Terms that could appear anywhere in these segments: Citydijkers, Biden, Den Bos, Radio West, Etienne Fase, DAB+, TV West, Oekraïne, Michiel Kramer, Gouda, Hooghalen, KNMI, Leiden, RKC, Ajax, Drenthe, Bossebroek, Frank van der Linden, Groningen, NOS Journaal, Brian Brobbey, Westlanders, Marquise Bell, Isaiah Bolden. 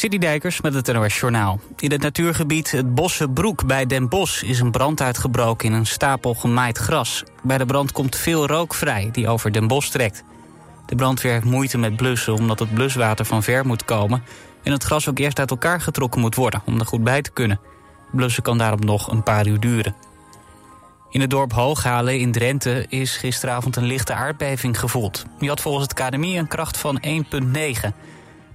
Citydijkers met het NOS Journaal. In het natuurgebied het Bossebroek bij Den Bos is een brand uitgebroken in een stapel gemaaid gras. Bij de brand komt veel rook vrij die over Den Bos trekt. De brandweer heeft moeite met blussen omdat het bluswater van ver moet komen en het gras ook eerst uit elkaar getrokken moet worden om er goed bij te kunnen. Blussen kan daarom nog een paar uur duren. In het dorp Hooghalen in Drenthe is gisteravond een lichte aardbeving gevoeld. Die had volgens het KNMI een kracht van 1,9.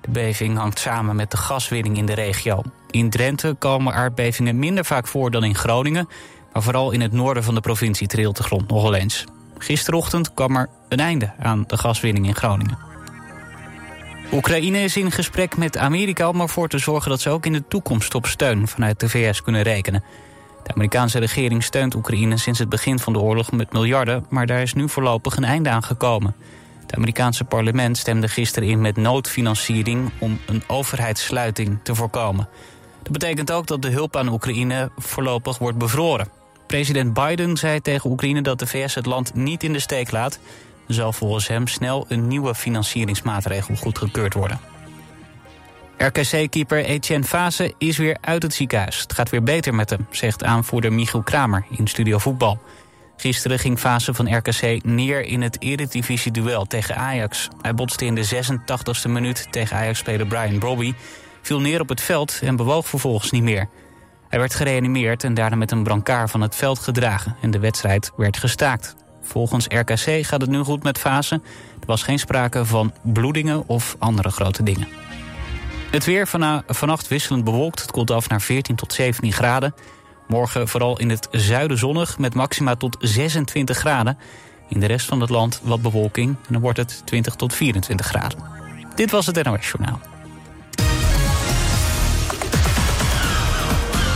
De beving hangt samen met de gaswinning in de regio. In Drenthe komen aardbevingen minder vaak voor dan in Groningen, maar vooral in het noorden van de provincie trilt de grond nogal eens. Gisterochtend kwam er een einde aan de gaswinning in Groningen. Oekraïne is in gesprek met Amerika om ervoor te zorgen dat ze ook in de toekomst op steun vanuit de VS kunnen rekenen. De Amerikaanse regering steunt Oekraïne sinds het begin van de oorlog met miljarden, maar daar is nu voorlopig een einde aan gekomen. Het Amerikaanse parlement stemde gisteren in met noodfinanciering om een overheidssluiting te voorkomen. Dat betekent ook dat de hulp aan Oekraïne voorlopig wordt bevroren. President Biden zei tegen Oekraïne dat de VS het land niet in de steek laat. Er zal volgens hem snel een nieuwe financieringsmaatregel goedgekeurd worden. RKC-keeper Etienne Fase is weer uit het ziekenhuis. Het gaat weer beter met hem, zegt aanvoerder Michiel Kramer in Studio Voetbal. Gisteren ging Fase van RKC neer in het Eredivisie-duel tegen Ajax. Hij botste in de 86e minuut tegen Ajax-speler Brian Brobbey, viel neer op het veld en bewoog vervolgens niet meer. Hij werd gereanimeerd en daarna met een brancard van het veld gedragen en de wedstrijd werd gestaakt. Volgens RKC gaat het nu goed met Fase. Er was geen sprake van bloedingen of andere grote dingen. Het weer vannacht wisselend bewolkt. Het koelt af naar 14 tot 17 graden. Morgen vooral in het zuiden zonnig met maxima tot 26 graden. In de rest van het land wat bewolking. En dan wordt het 20 tot 24 graden. Dit was het NOS Journaal.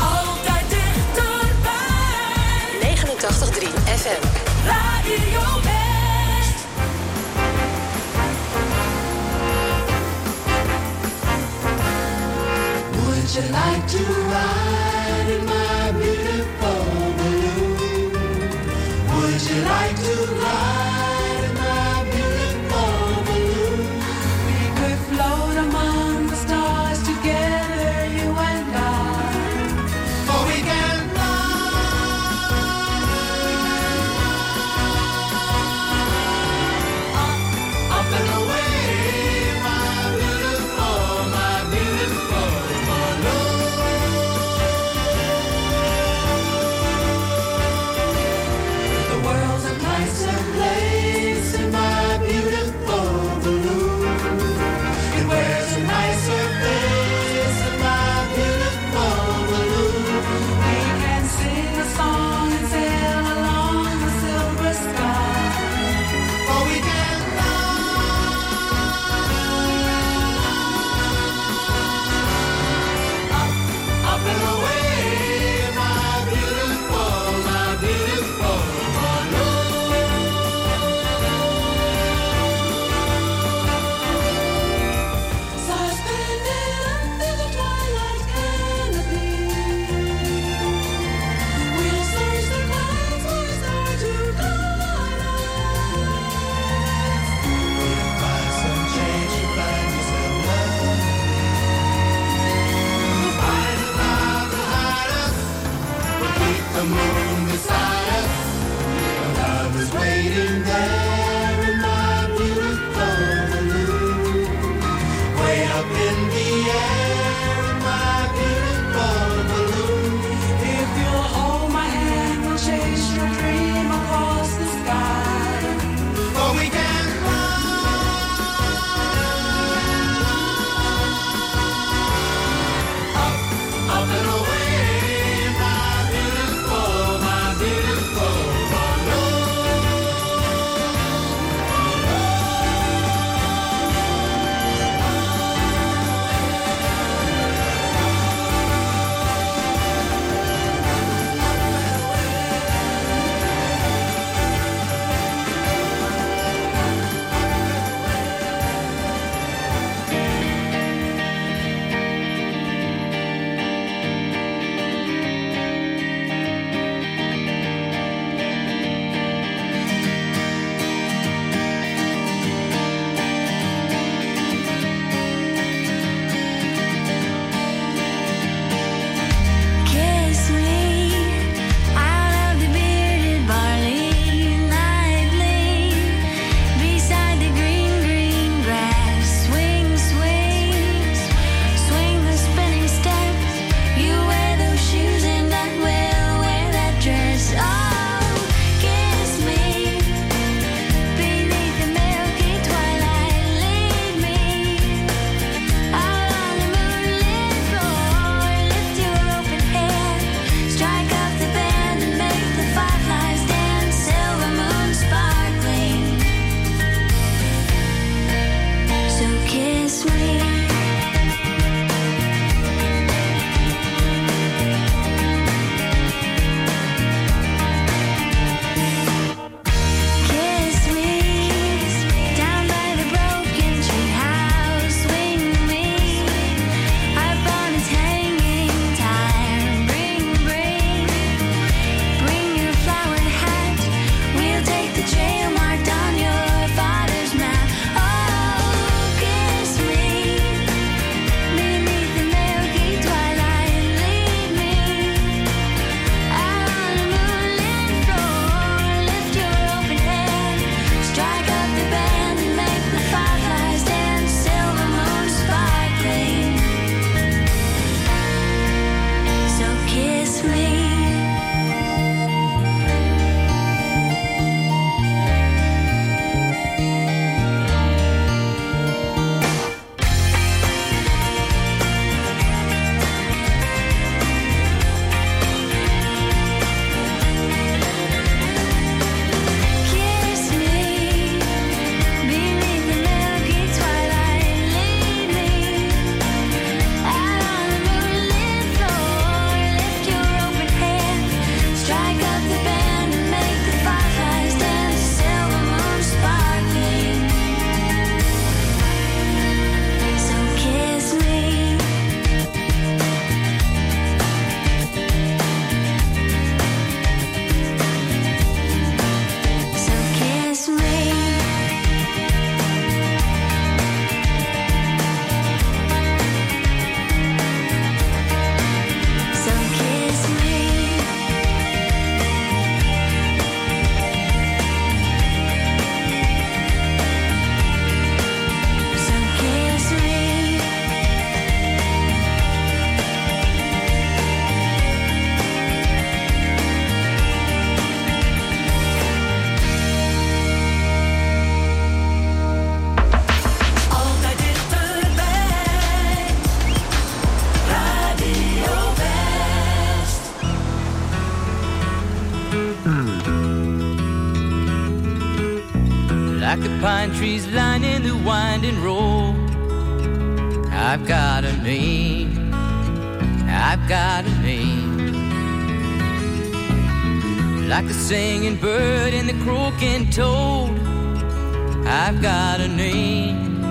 Altijd dichterbij. 89.3 FM. Radio West. Would you like to ride in my beautiful balloon? Would you like to ride in my beautiful balloon? We could float among the stars together, you and I. For we can fly up, up and away. Nice and like the pine trees lining the winding road. I've got a name, I've got a name. Like the singing bird and the croaking toad. I've got a name,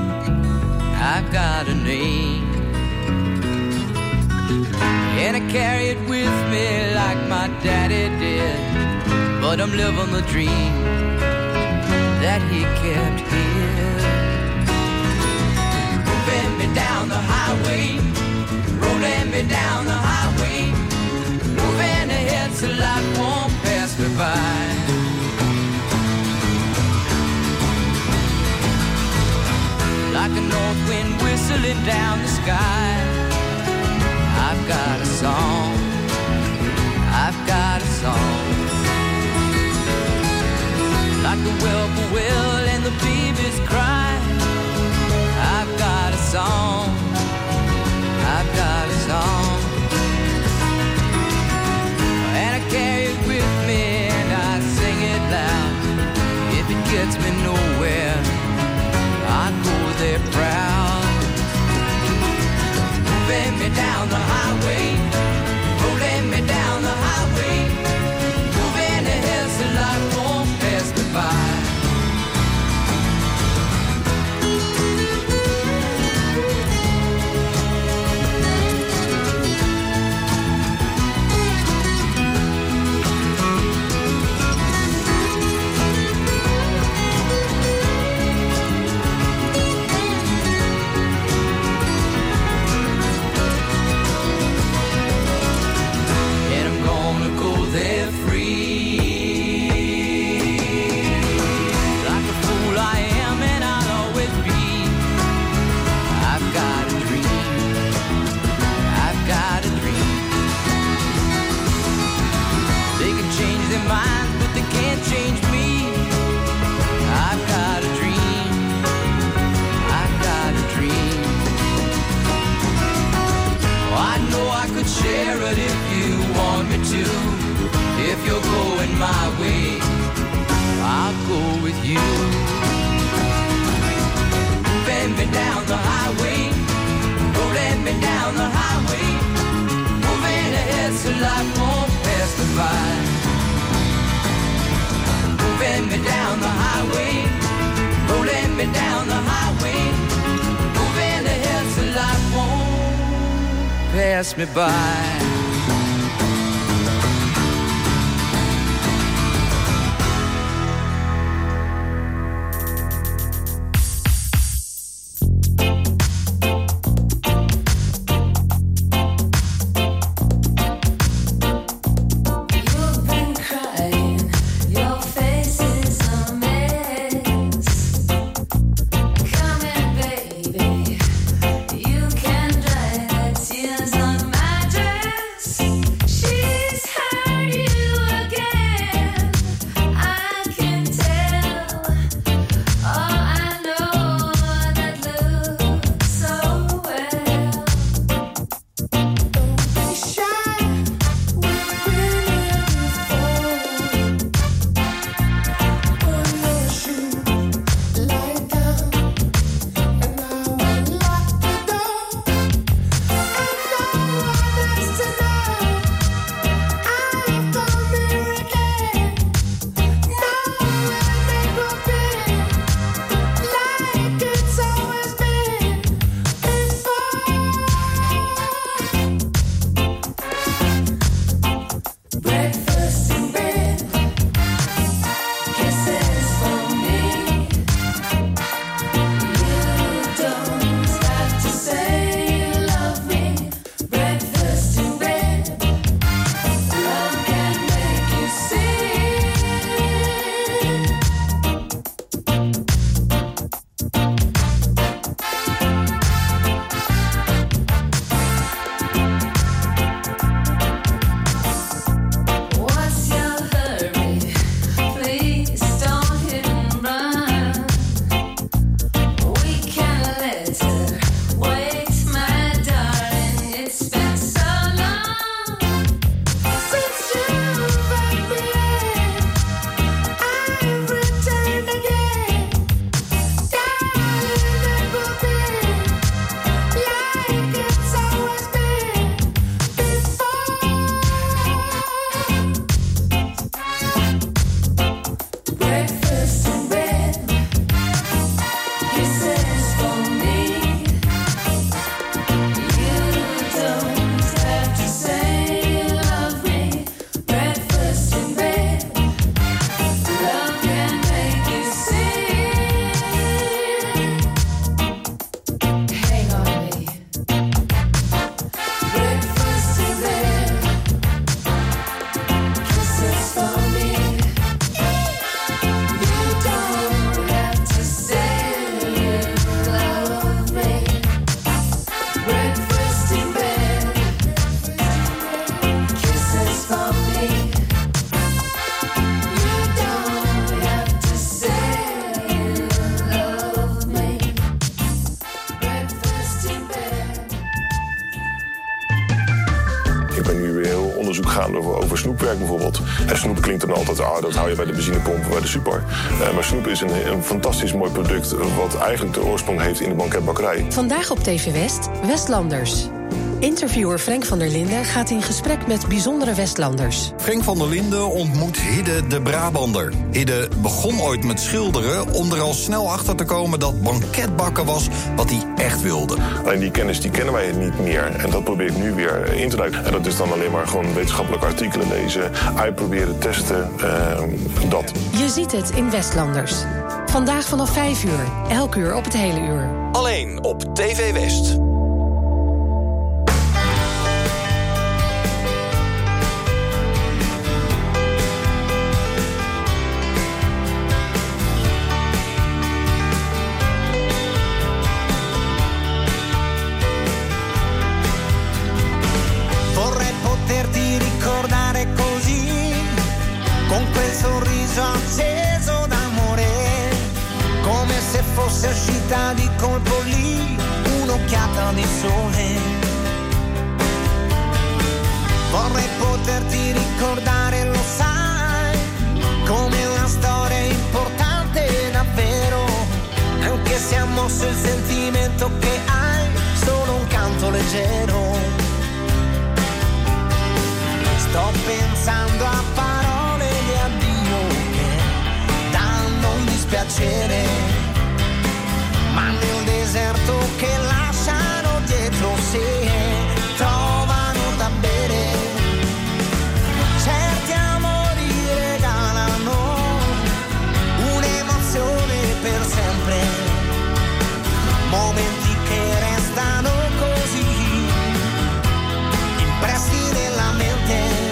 I've got a name. And I carry it with me like my daddy did. But I'm living the dream that he kept here. Moving me down the highway, rolling me down the highway, moving ahead so life won't pass me by. Like a north wind whistling down the sky, I've got a song, I've got a song. Like the whelp will and the babies cry, I've got a song, I've got a song. And I carry it with me and I sing it loud. If it gets me nowhere, I go there proud. Moving me down the highway, rolling me down the highway, moving the hills so life won't pass me by. Me by. Ik ben nu heel onderzoek gaande over snoepwerk bijvoorbeeld. En snoep klinkt dan altijd, dat hou je bij de benzinepomp, bij de super. Maar snoep is een fantastisch mooi product wat eigenlijk de oorsprong heeft in de banketbakkerij. Vandaag op TV West, Westlanders. Interviewer Frank van der Linden gaat in gesprek met bijzondere Westlanders. Frank van der Linden ontmoet Hidde de Brabander. Hidde begon ooit met schilderen om er al snel achter te komen dat banketbakken was wat hij echt wilde. Alleen die kennis die kennen wij niet meer en dat probeer ik nu weer in te duiken. En dat is dan alleen maar gewoon wetenschappelijke artikelen lezen, uitproberen, testen, dat. Je ziet het in Westlanders. Vandaag vanaf 5 uur, elk uur op het hele uur. Alleen op TV West. Se uscita di colpo lì, un'occhiata di sole. Vorrei poterti ricordare, lo sai, come una storia importante davvero. Anche se ha mosso il sentimento che hai, solo un canto leggero. Sto pensando a parole di addio che danno un dispiacere. Ma nel deserto che lasciano dietro sé trovano da bere. Certi amori regalano un'emozione per sempre. Momenti che restano così impressi nella mente.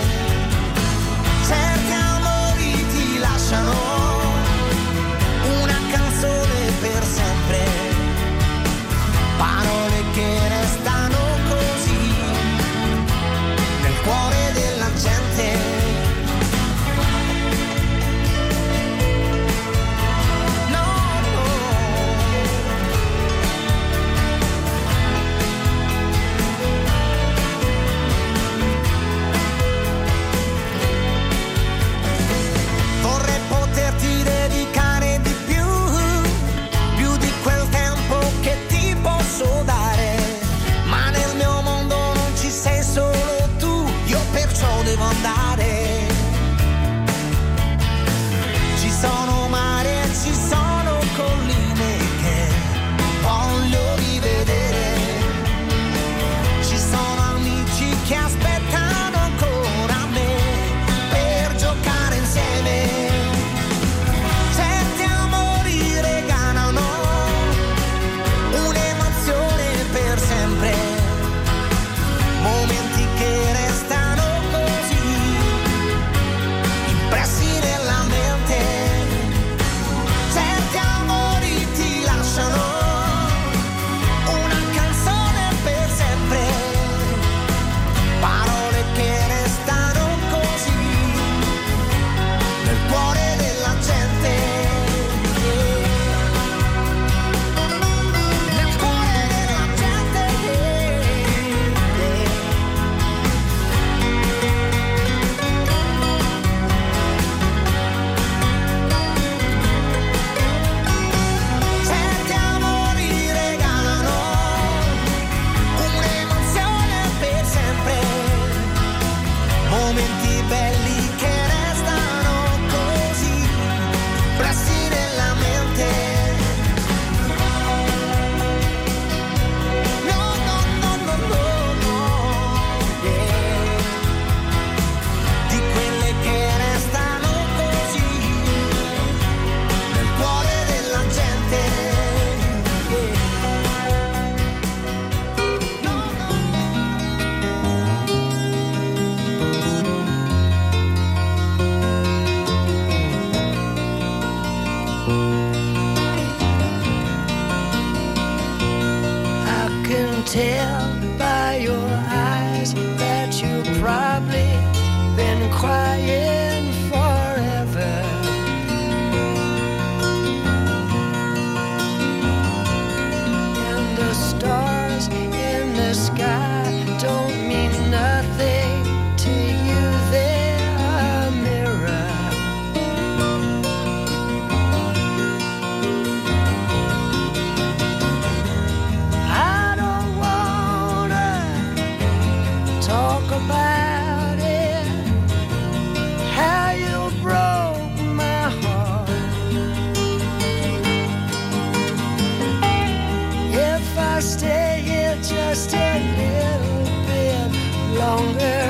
longer.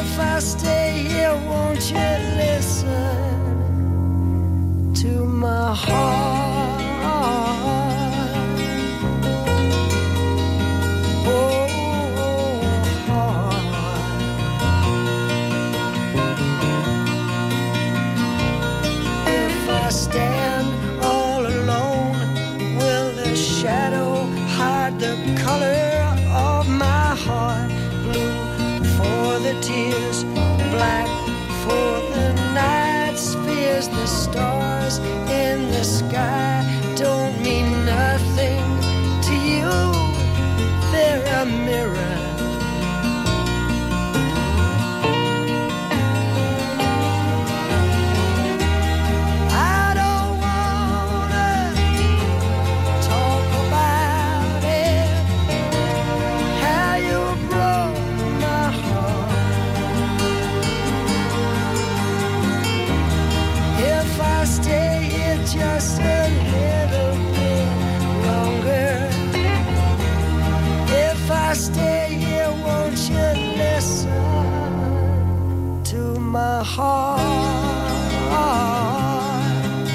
If I stay here, won't you listen to my heart? Oh, heart. If I stand all alone, will the shadow hide the color of my heart? Tears black for the night, spheres, the stars in the sky don't mean nothing to you. They're a mirror. I don't wanna talk about it. How you broke my heart. I stay here just a little bit longer. If I stay here, won't you listen to my heart? Oh, my heart.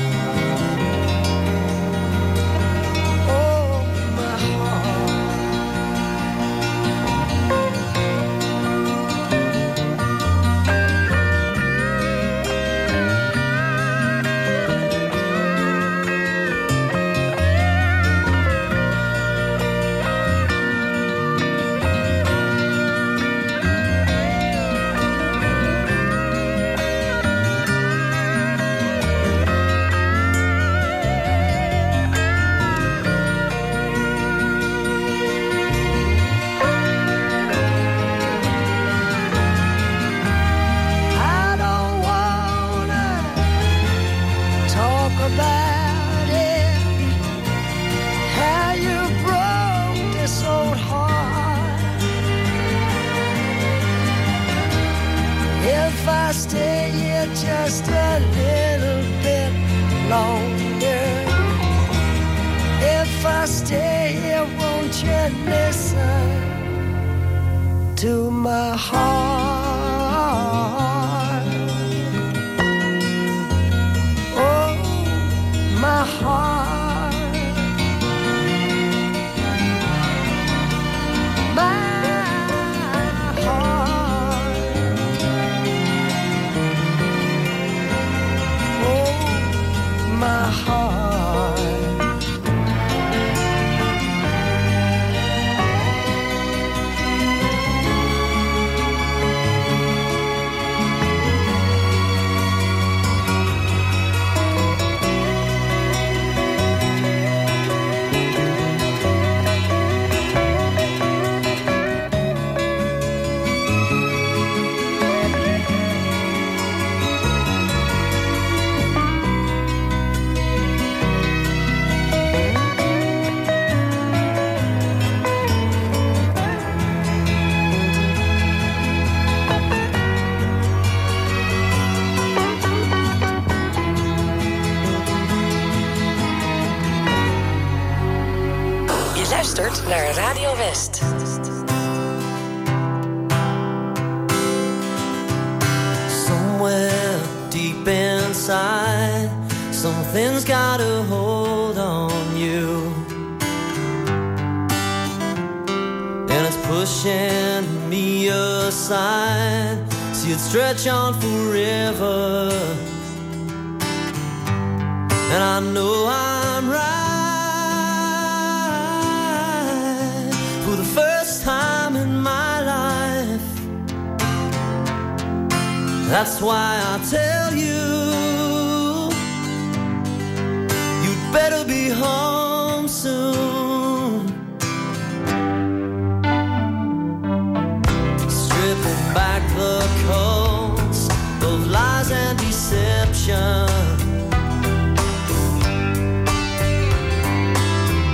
I stay here just a little bit longer. If I stay here, won't you listen to my heart? Oh, my heart. My heart. Naar Radio West. Somewhere deep inside, something's got a hold on you, and it's pushing me aside, so you'd stretch on forever. And I know I'm right. Time in my life, that's why I tell you, you'd better be home soon. Stripping back the coats of lies and deception,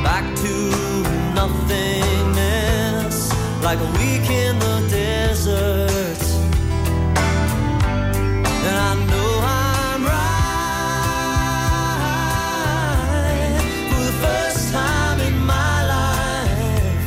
back to nothingness, like a week in the desert. And I know I'm right for the first time in my life.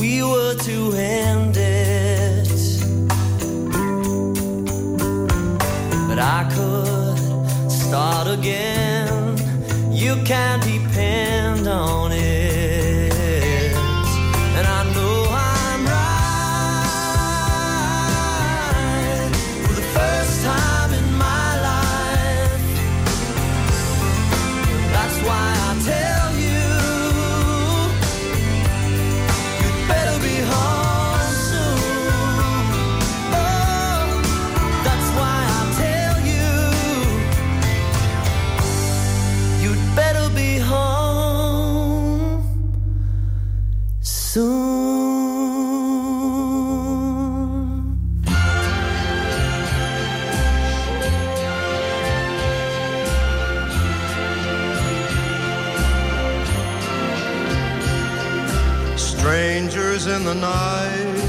we were two-handed. But I could start again. You can depend on it. And I know I'm right for the first time in my life. That's why I tell you, you better be home soon. Oh, that's why I tell you, you'd better be home soon. Strangers in the night,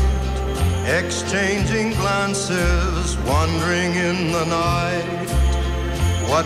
exchanging glances, wandering in the night. What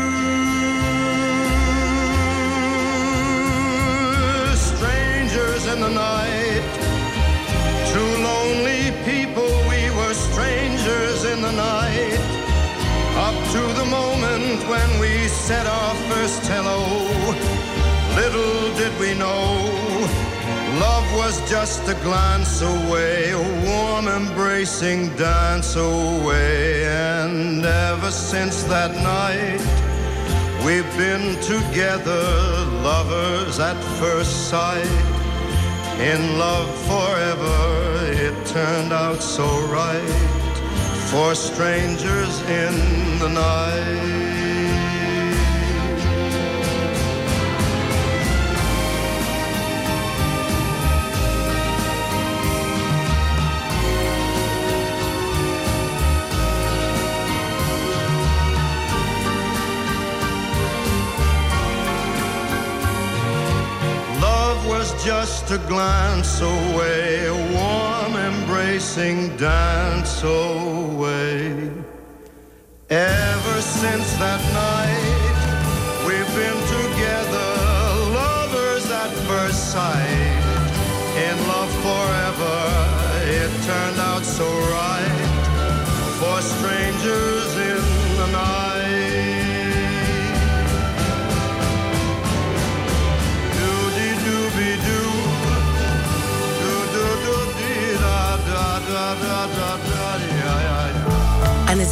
Strangers in the night, two lonely people, we were strangers in the night. Up to the moment when we said our first hello, little did we know love was just a glance away, a warm embracing dance away. And ever since that night, we've been together, lovers at first sight, in love forever. It turned out so right for strangers in the night. Just a glance away, a warm embracing dance away. Ever since that night, we've been together, lovers at first sight, in love forever. It turned out so right for strangers in the night. Aan het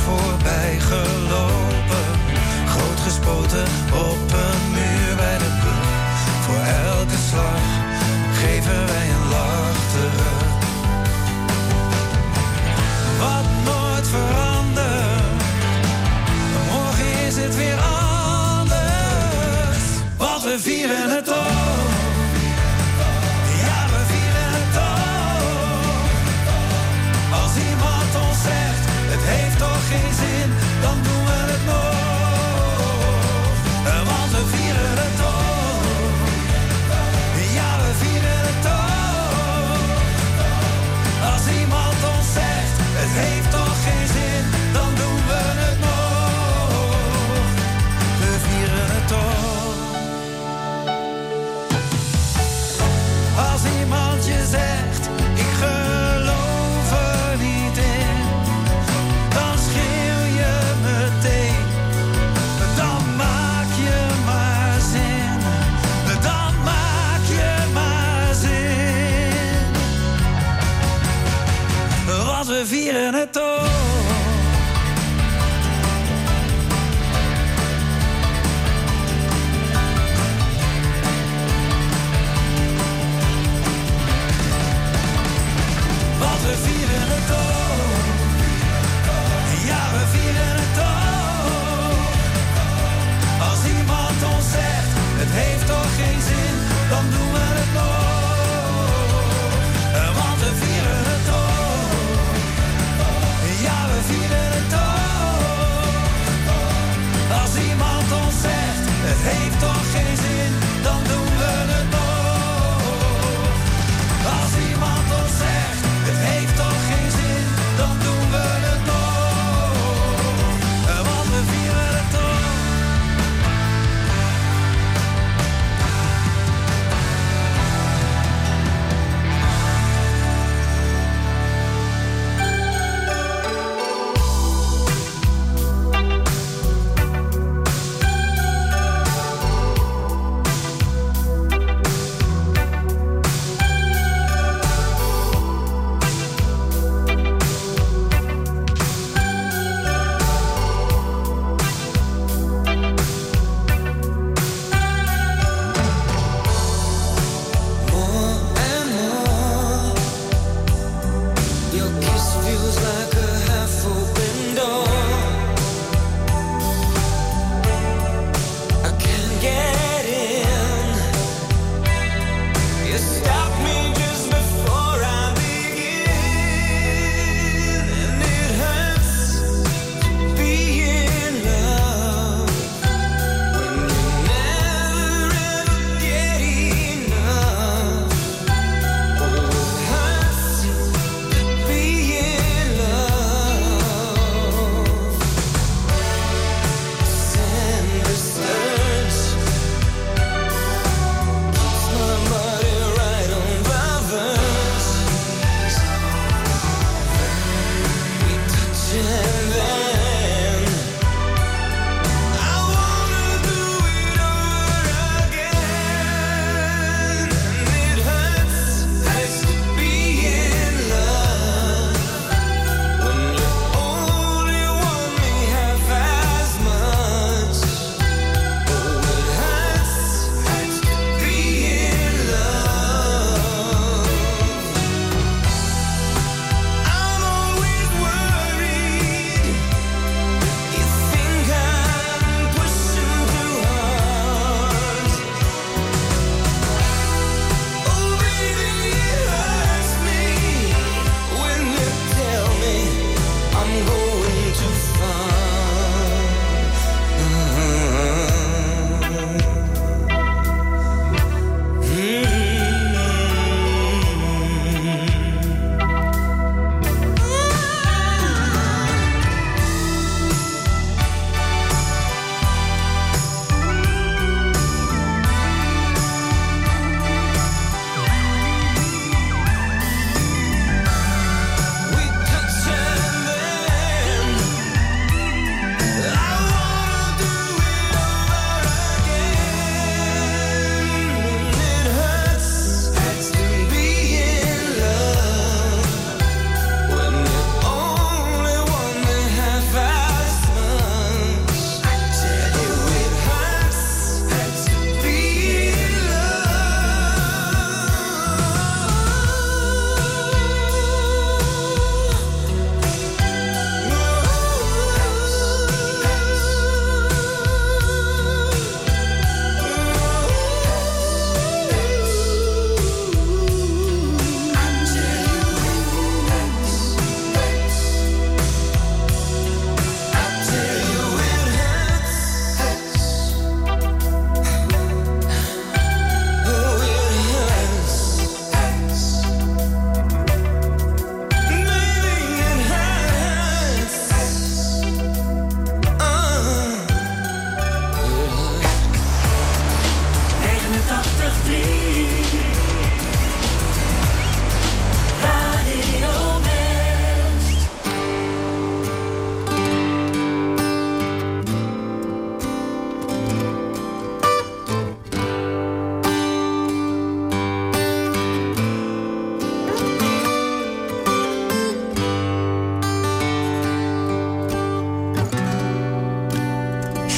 Voorbij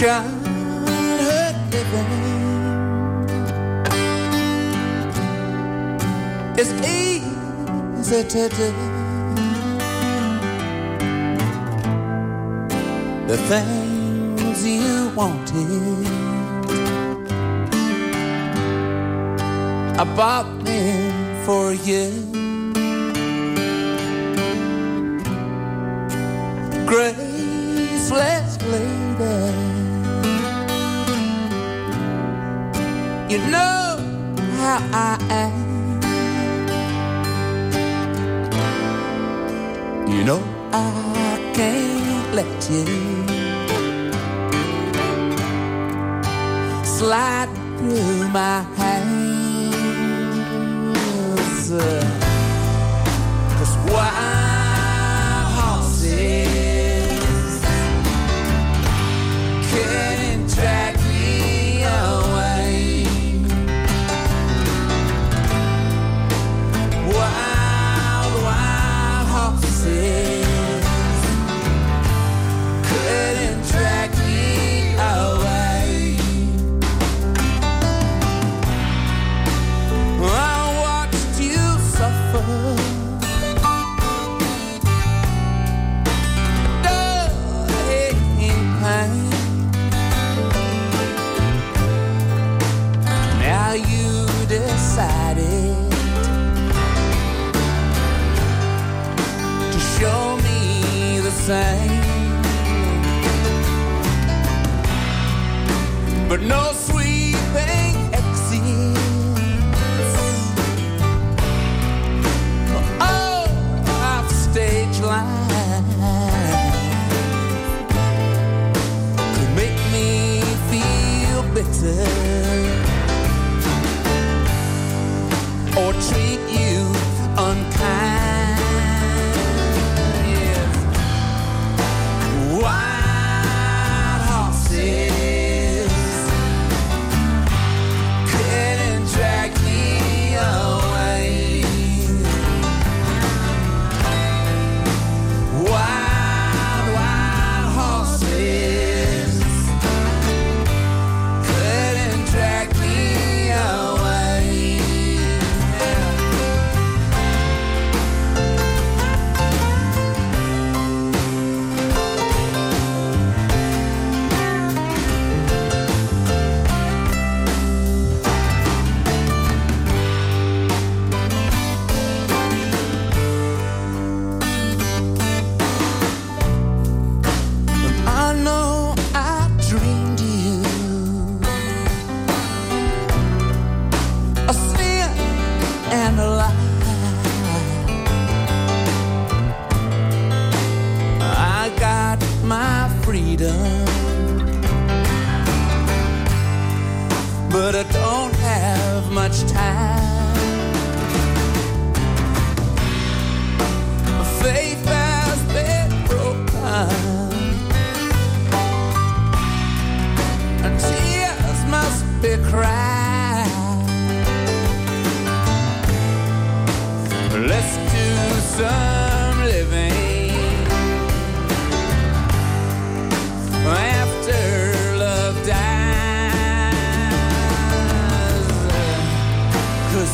shot at living. It's easy to do the things you wanted. I bought them for you. Graceless lady, you know how I am. You know I can't let you slide through my hands. 'Cause why? Couldn't drag me away. Wild, wild horses couldn't drag me away. I watched you suffer. Dying pain. You decided to show me the same, but no sweeping exits off stage lines could make me feel bitter or treat you unkind. Yes. Wild horses couldn't drag me away. Wild, wild horses couldn't drag me away. But I don't have much time. My faith has been broken and tears must be cried. Let's do some living after love dies. 'Cause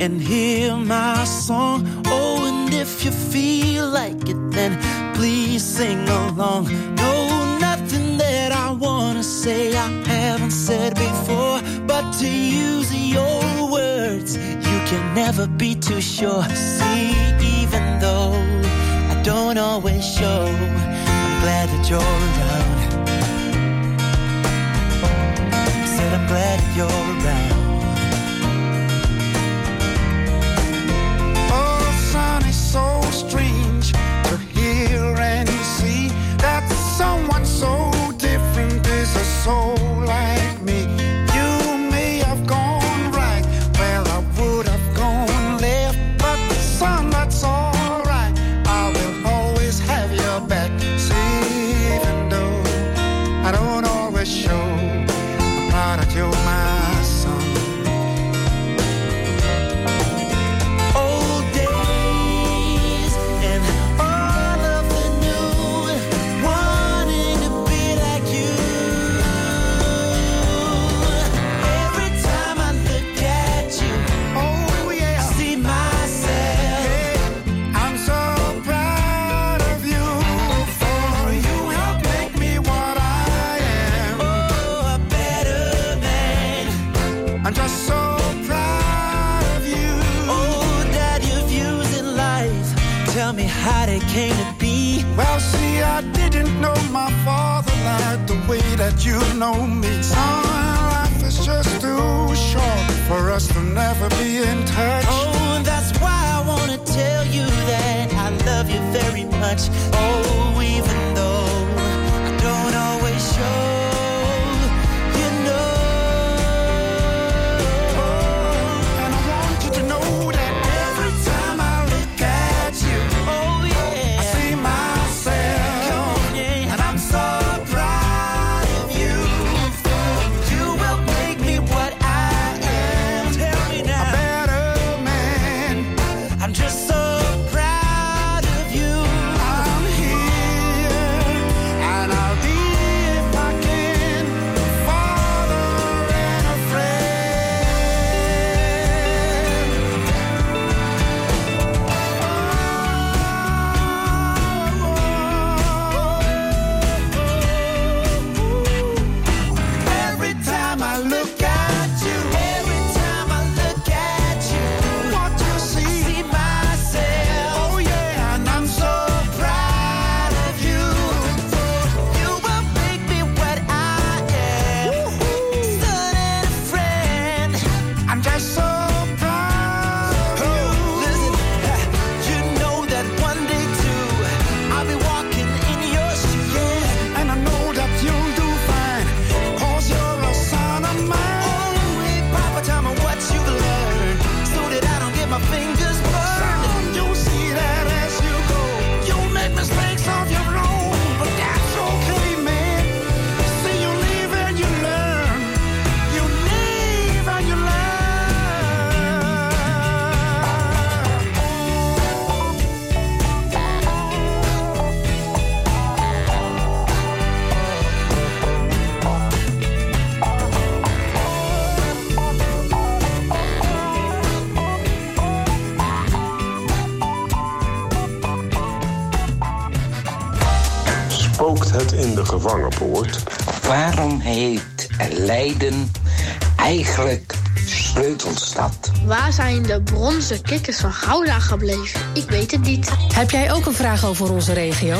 and hear my song. Oh, and if you feel like it, then please sing along. No, nothing that I wanna say I haven't said before, but to use your words, you can never be too sure. See, even though I don't always show, I'm glad that you're around. Said I'm glad that you're around. So strange to hear and see that someone so different is a soul like me. You may have gone right, well I would have gone left, but son, that's alright. I will always have your back. See, even though I don't always show, I'm proud of you, my son. How it came to be. Well, see, I didn't know my father like the way that you know me. Son, life is just too short for us to never be in touch. Oh, and that's why I want to tell you that I love you very much. Oh, even though I don't always show. Gevangenpoort. Waarom heet Leiden eigenlijk sleutelstad? Waar zijn de bronzen kikkers van Gouda gebleven? Ik weet het niet. Heb jij ook een vraag over onze regio?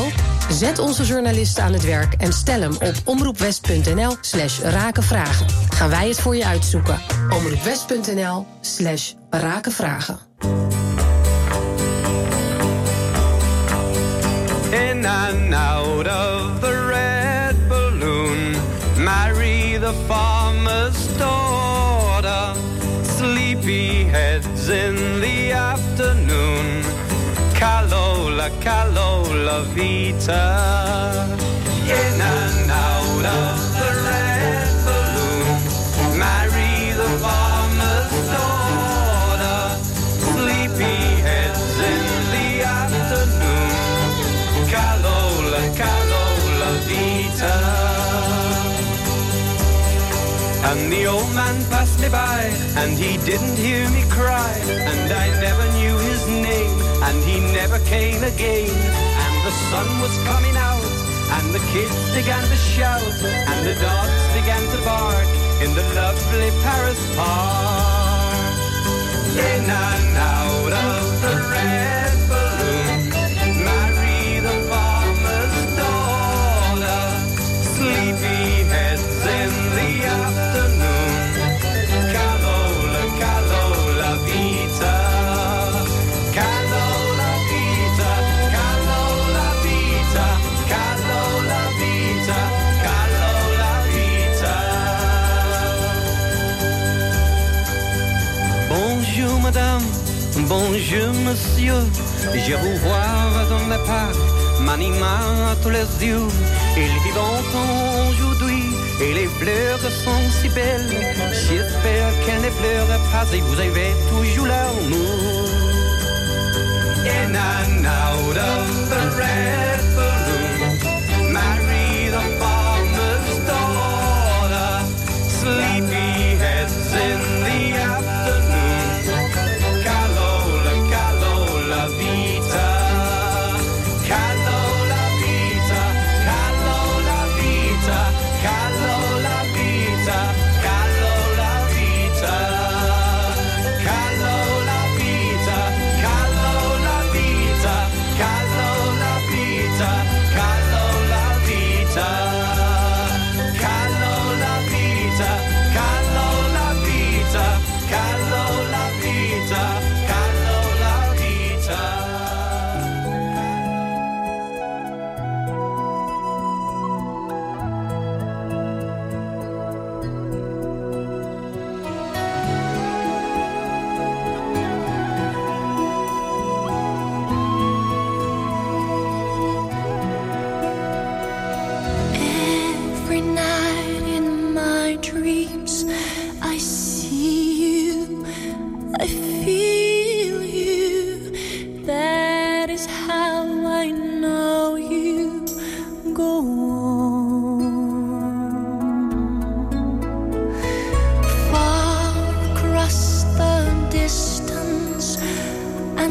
Zet onze journalisten aan het werk en stel hem op omroepwest.nl/rakenvragen. Gaan wij het voor je uitzoeken. omroepwest.nl/rakenvragen. In and out of the Marry the farmer's daughter, sleepy heads in the afternoon, Calola, Calola Vita, in and out of the red balloon, marry the farmer's daughter, sleepy heads in the afternoon, Calola, Calola Vita. And the old man passed passed me by, and he didn't hear me cry, and I never knew his name, and he never came again. And the sun was coming out, and the kids began to shout, and the dogs began to bark in the lovely Paris park. In and out of the red balloon, Mary the farmer's daughter, sleepy heads in the afternoon, Calola, Calola Vita, Calola Vita, Calola Vita, Calola Vita, Calola Vita. Bonjour madame, bonjour monsieur, je vous vois dans le parc, m'animant à tous les yeux. Il vit longtemps aujourd'hui, et les fleurs sont si belles. J'espère qu'elles ne pleurent pas, et vous avez toujours l'amour. In and out of the red balloon, Mary the farmer's daughter, sleepy heads in the afternoon, Calola, Calola Vita,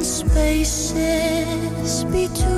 spaces between.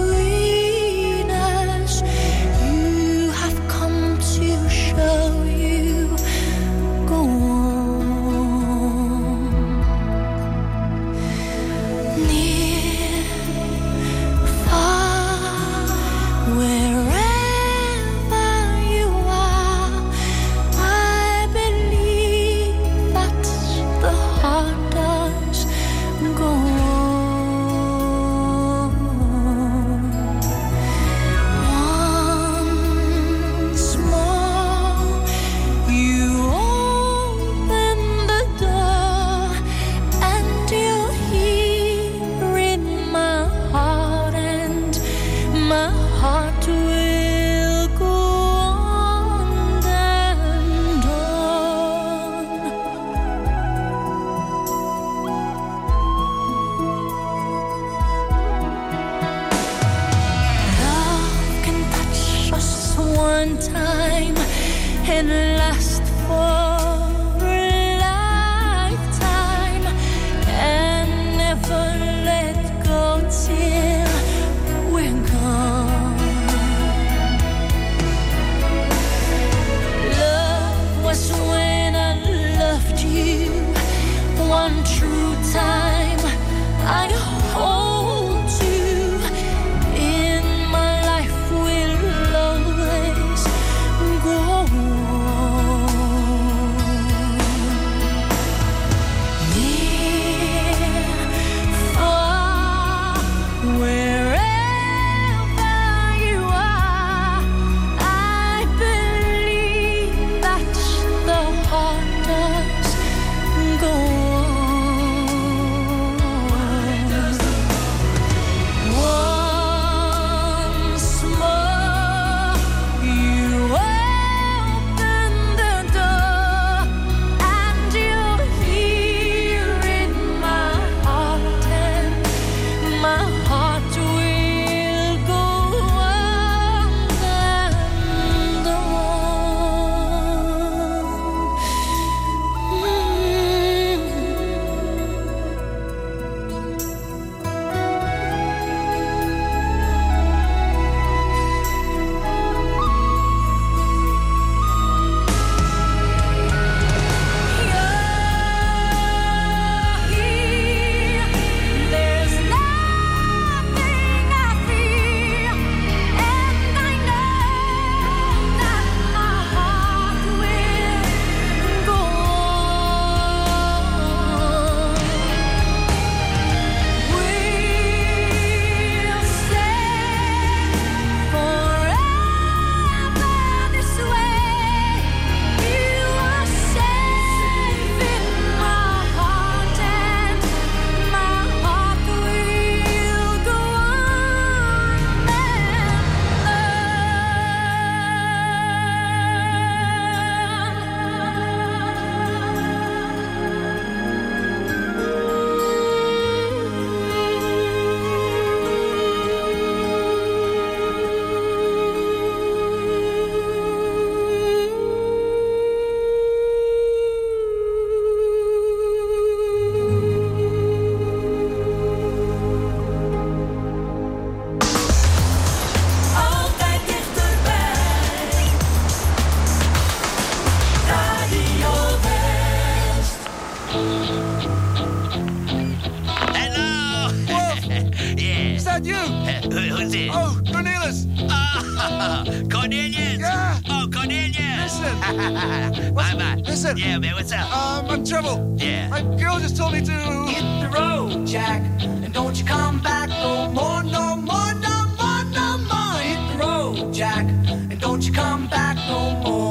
Oh that you? Who's it? Oh, Cornelis. Cornelius. Yeah. Oh, Cornelius. Listen. What's, listen. Yeah, man, what's up? I'm in trouble. Yeah. My girl just told me to... Hit the road, Jack. And don't you come back no more, no more, no more, no more. Hit the road, Jack. And don't you come back no more.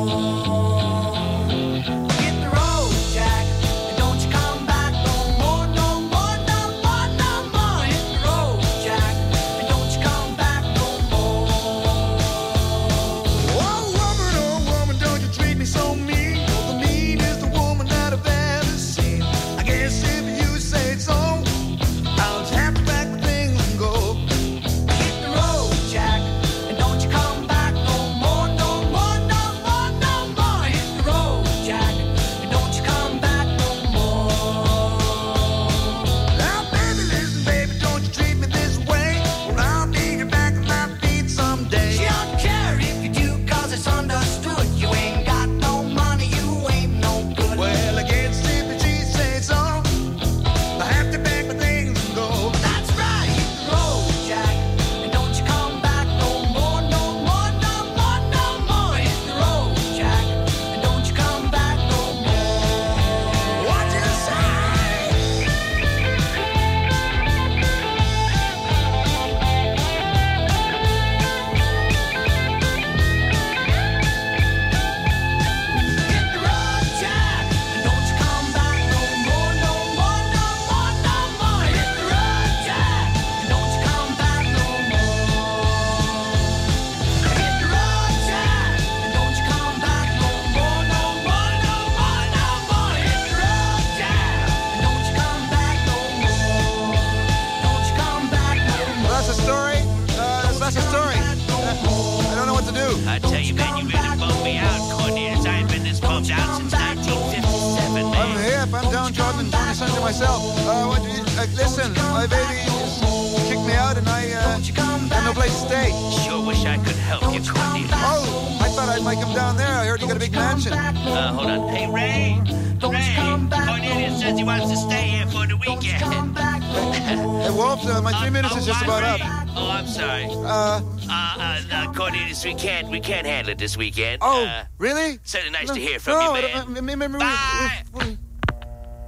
We can't handle it this weekend. Oh, really? Certainly nice to hear from you, man. Bye!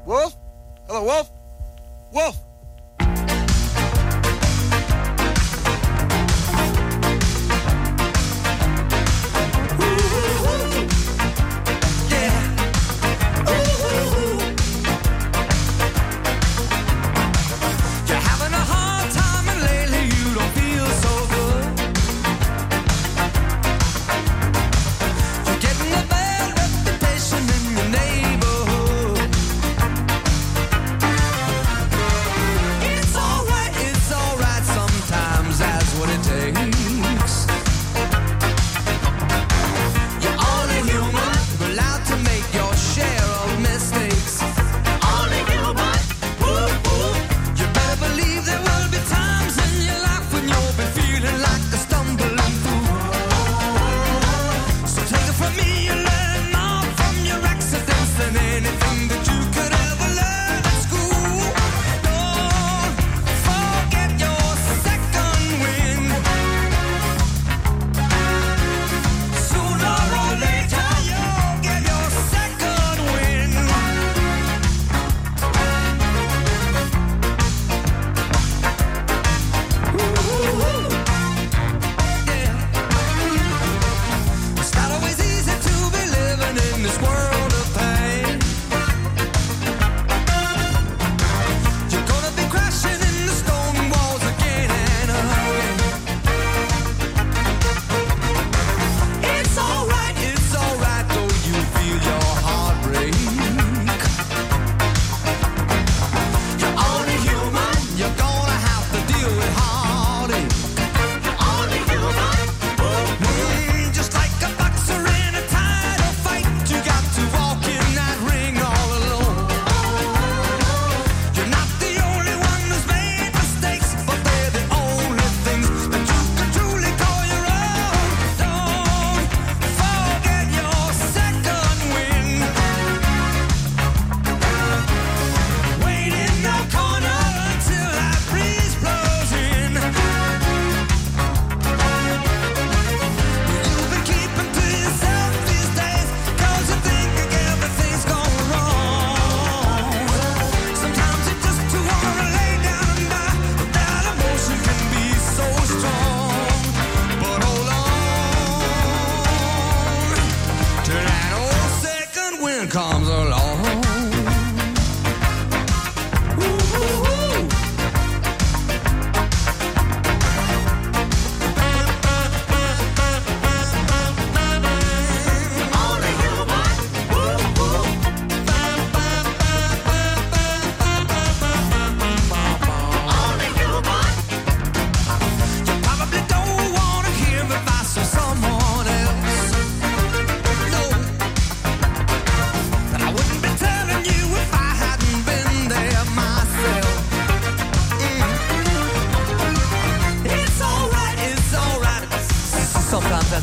Wolf? Hello, Wolf? Wolf!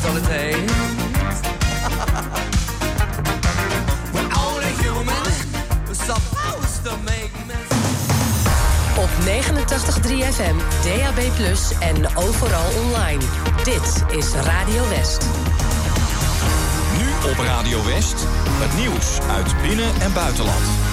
that's all it takes. We're only human, we're supposed to make mistakes. Op 89.3 FM, DAB+ en overal online. Dit is Radio West. Nu op Radio West, het nieuws uit binnen- en buitenland.